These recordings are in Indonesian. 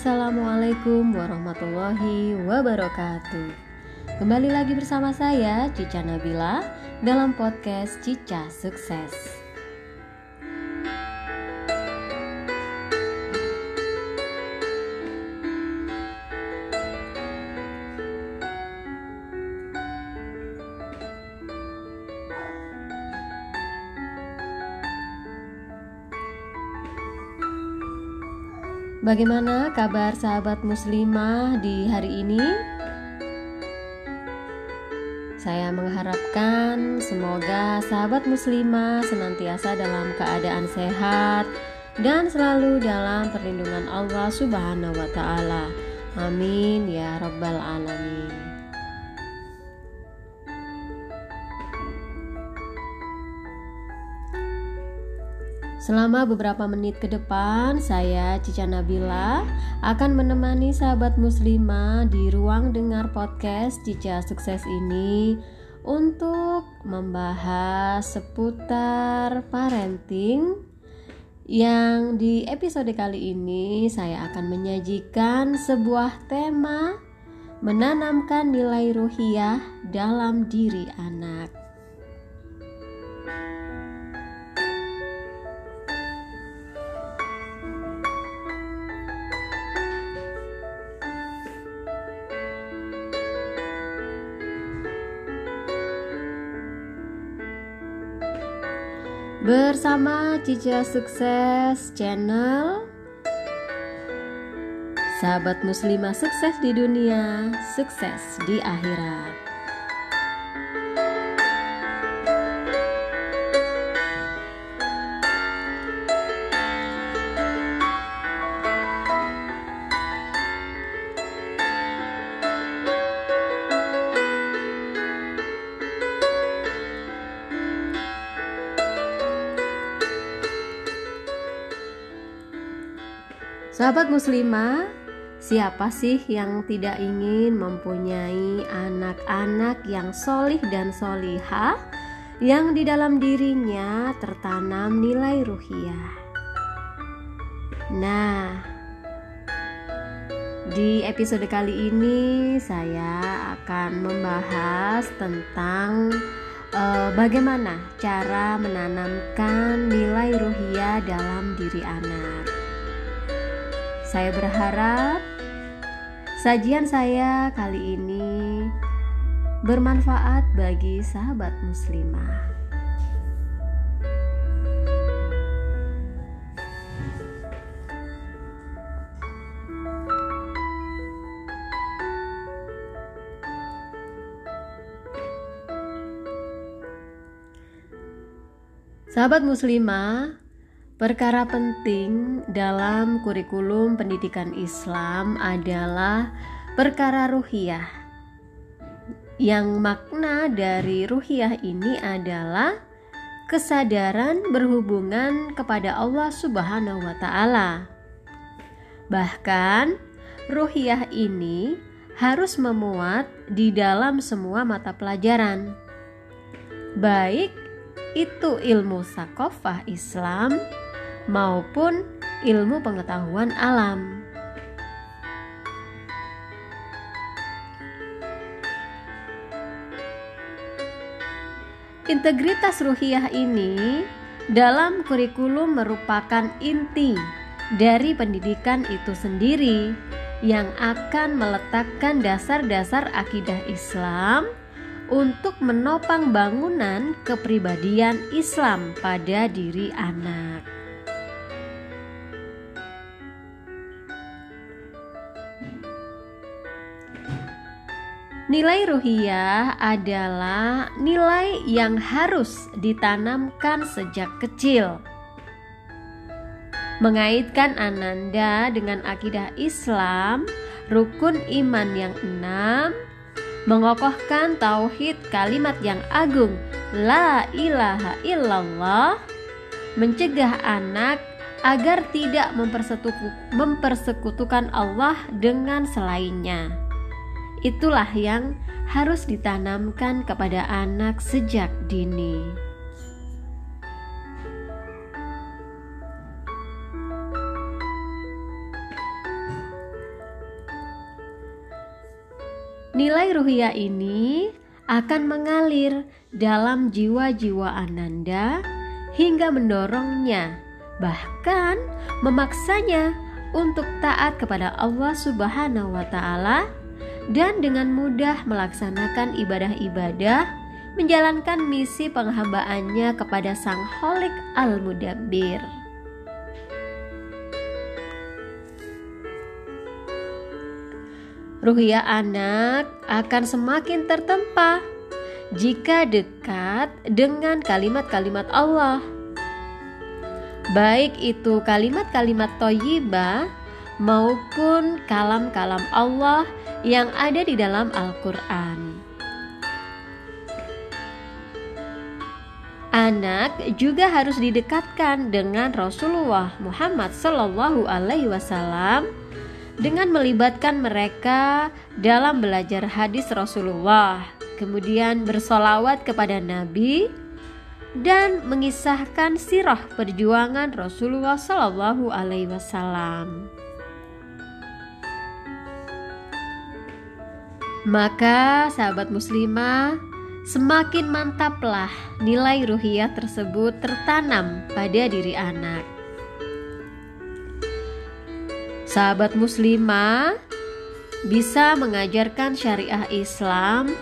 Assalamualaikum warahmatullahi wabarakatuh. Kembali lagi bersama saya Cica Nabila dalam podcast Cica Sukses. Bagaimana kabar sahabat muslimah di hari ini? Saya mengharapkan semoga sahabat muslimah senantiasa dalam keadaan sehat dan selalu dalam perlindungan Allah Subhanahu wa Ta'ala. Amin ya Rabbal Alamin. Selama beberapa menit ke depan, saya Cica Nabila akan menemani sahabat muslimah di ruang dengar podcast Cica Sukses ini untuk membahas seputar parenting, yang di episode kali ini saya akan menyajikan sebuah tema menanamkan nilai ruhiyah dalam diri anak. Bersama Cica Sukses Channel, sahabat muslimah sukses di dunia, sukses di akhirat. Sahabat muslimah, siapa sih yang tidak ingin mempunyai anak-anak yang solih dan solihah, yang di dalam dirinya tertanam nilai ruhiyah? Nah, di episode kali ini saya akan membahas tentang bagaimana cara menanamkan nilai ruhiyah dalam diri anak. Saya berharap sajian saya kali ini bermanfaat bagi sahabat muslimah. Sahabat muslimah, perkara penting dalam kurikulum pendidikan Islam adalah perkara ruhiyah. Yang makna dari ruhiyah ini adalah kesadaran berhubungan kepada Allah Subhanahu wa Ta'ala. Bahkan ruhiyah ini harus memuat di dalam semua mata pelajaran, baik itu ilmu thaqafah Islam maupun ilmu pengetahuan alam. Integritas ruhiyah ini dalam kurikulum merupakan inti dari pendidikan itu sendiri, yang akan meletakkan dasar-dasar akidah Islam untuk menopang bangunan kepribadian Islam pada diri anak. Nilai ruhiyah adalah nilai yang harus ditanamkan sejak kecil. Mengaitkan ananda dengan akidah Islam, rukun iman yang 6, mengokohkan tauhid kalimat yang agung, la ilaha illallah, mencegah anak agar tidak mempersekutukan Allah dengan selainnya. Itulah yang harus ditanamkan kepada anak sejak dini. Nilai ruhiyah ini akan mengalir dalam jiwa-jiwa Ananda hingga mendorongnya, bahkan memaksanya untuk taat kepada Allah Subhanahu wa Ta'ala, dan dengan mudah melaksanakan ibadah-ibadah, menjalankan misi penghambaannya kepada Sang Khalik Al-Mudabbir. Ruhiyah anak akan semakin tertempa jika dekat dengan kalimat-kalimat Allah, baik itu kalimat-kalimat thayyibah maupun kalam-kalam Allah yang ada di dalam Al-Quran. Anak juga harus didekatkan dengan Rasulullah Muhammad SAW dengan melibatkan mereka dalam belajar hadis Rasulullah, kemudian bersolawat kepada Nabi dan mengisahkan sirah perjuangan Rasulullah SAW. Maka sahabat muslimah, semakin mantaplah nilai ruhiyah tersebut tertanam pada diri anak. Sahabat muslimah bisa mengajarkan syariah Islam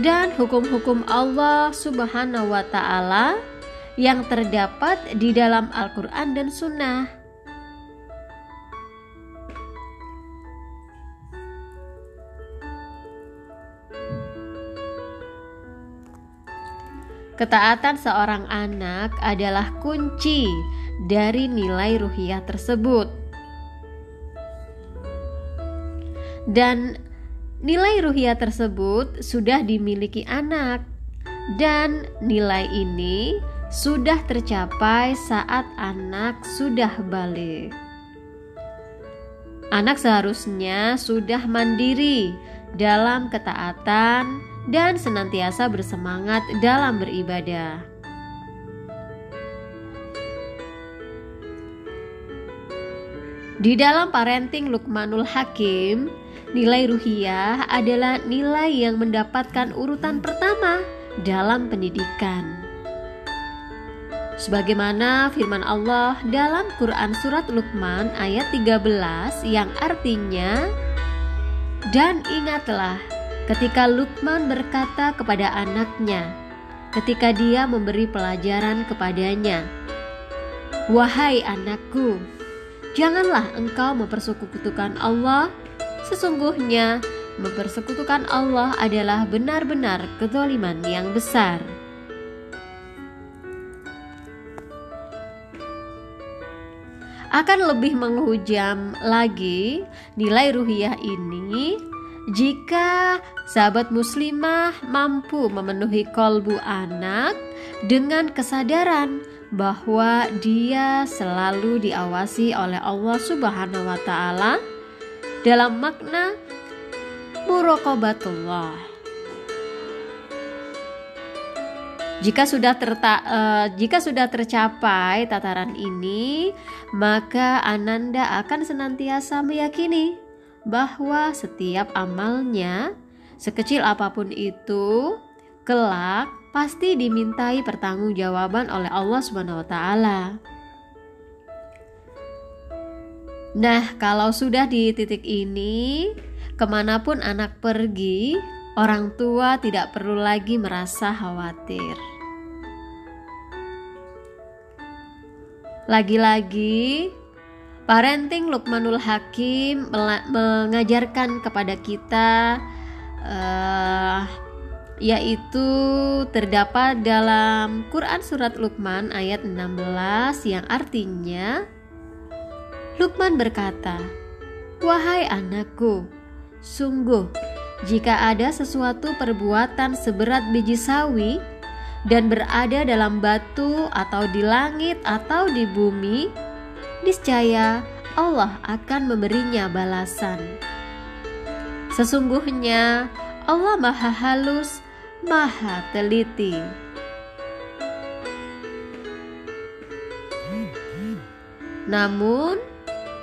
dan hukum-hukum Allah Subhanahu wa Ta'ala yang terdapat di dalam Al-Quran dan Sunnah. Ketaatan seorang anak adalah kunci dari nilai ruhiyah tersebut. Dan nilai ruhiyah tersebut sudah dimiliki anak, dan nilai ini sudah tercapai saat anak sudah baligh. Anak seharusnya sudah mandiri dalam ketaatan dan senantiasa bersemangat dalam beribadah. Di dalam parenting Luqmanul Hakim, nilai ruhiyah adalah nilai yang mendapatkan urutan pertama dalam pendidikan. Sebagaimana firman Allah dalam Quran Surat Luqman ayat 13 yang artinya, "Dan ingatlah ketika Luqman berkata kepada anaknya, ketika dia memberi pelajaran kepadanya, 'Wahai anakku, janganlah engkau mempersekutukan Allah. Sesungguhnya mempersekutukan Allah adalah benar-benar kezaliman yang besar.'" Akan lebih menghujam lagi nilai ruhiyah ini jika sahabat muslimah mampu memenuhi qalbu anak dengan kesadaran bahwa dia selalu diawasi oleh Allah Subhanahu wa Ta'ala dalam makna murokobatullah. Jika sudah tercapai tataran ini, maka Ananda akan senantiasa meyakini bahwa setiap amalnya, sekecil apapun itu, kelak pasti dimintai pertanggungjawaban oleh Allah Subhanahu wa Ta'ala. Nah, kalau sudah di titik ini, kemanapun anak pergi, orang tua tidak perlu lagi merasa khawatir. Lagi-lagi, parenting Luqmanul Hakim mengajarkan kepada kita yaitu terdapat dalam Quran Surat Luqman ayat 16 yang artinya, Luqman berkata, "Wahai anakku, sungguh jika ada sesuatu perbuatan seberat biji sawi dan berada dalam batu atau di langit atau di bumi, niscaya Allah akan memberinya balasan. Sesungguhnya Allah maha halus, maha teliti." Namun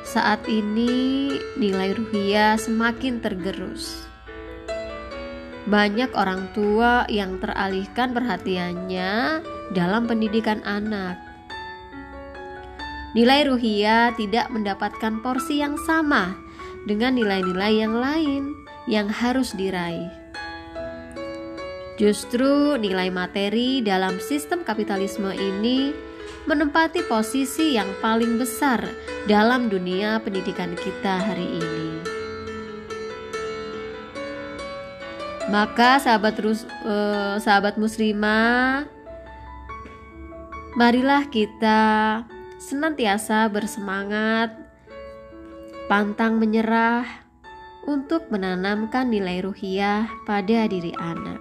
saat ini nilai ruhiyah semakin tergerus. Banyak orang tua yang teralihkan perhatiannya dalam pendidikan anak. Nilai ruhiyah tidak mendapatkan porsi yang sama dengan nilai-nilai yang lain yang harus diraih. Justru nilai materi dalam sistem kapitalisme ini menempati posisi yang paling besar dalam dunia pendidikan kita hari ini. Maka sahabat muslimah, marilah kita senantiasa bersemangat, pantang menyerah untuk menanamkan nilai ruhiyah pada diri anak.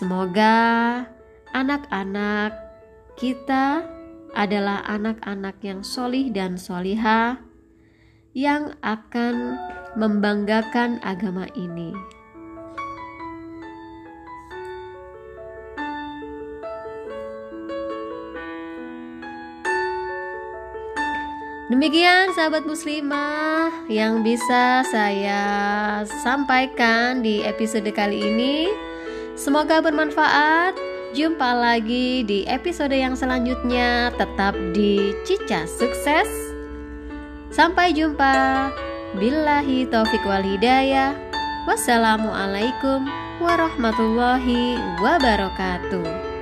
Semoga anak-anak kita adalah anak-anak yang solih dan solihah yang akan membanggakan agama ini. Demikian sahabat muslimah yang bisa saya sampaikan di episode kali ini. Semoga bermanfaat. Jumpa lagi di episode yang selanjutnya, tetap di Cica Sukses. Sampai jumpa. Billahi taufiq wal hidayah. Wassalamualaikum warahmatullahi wabarakatuh.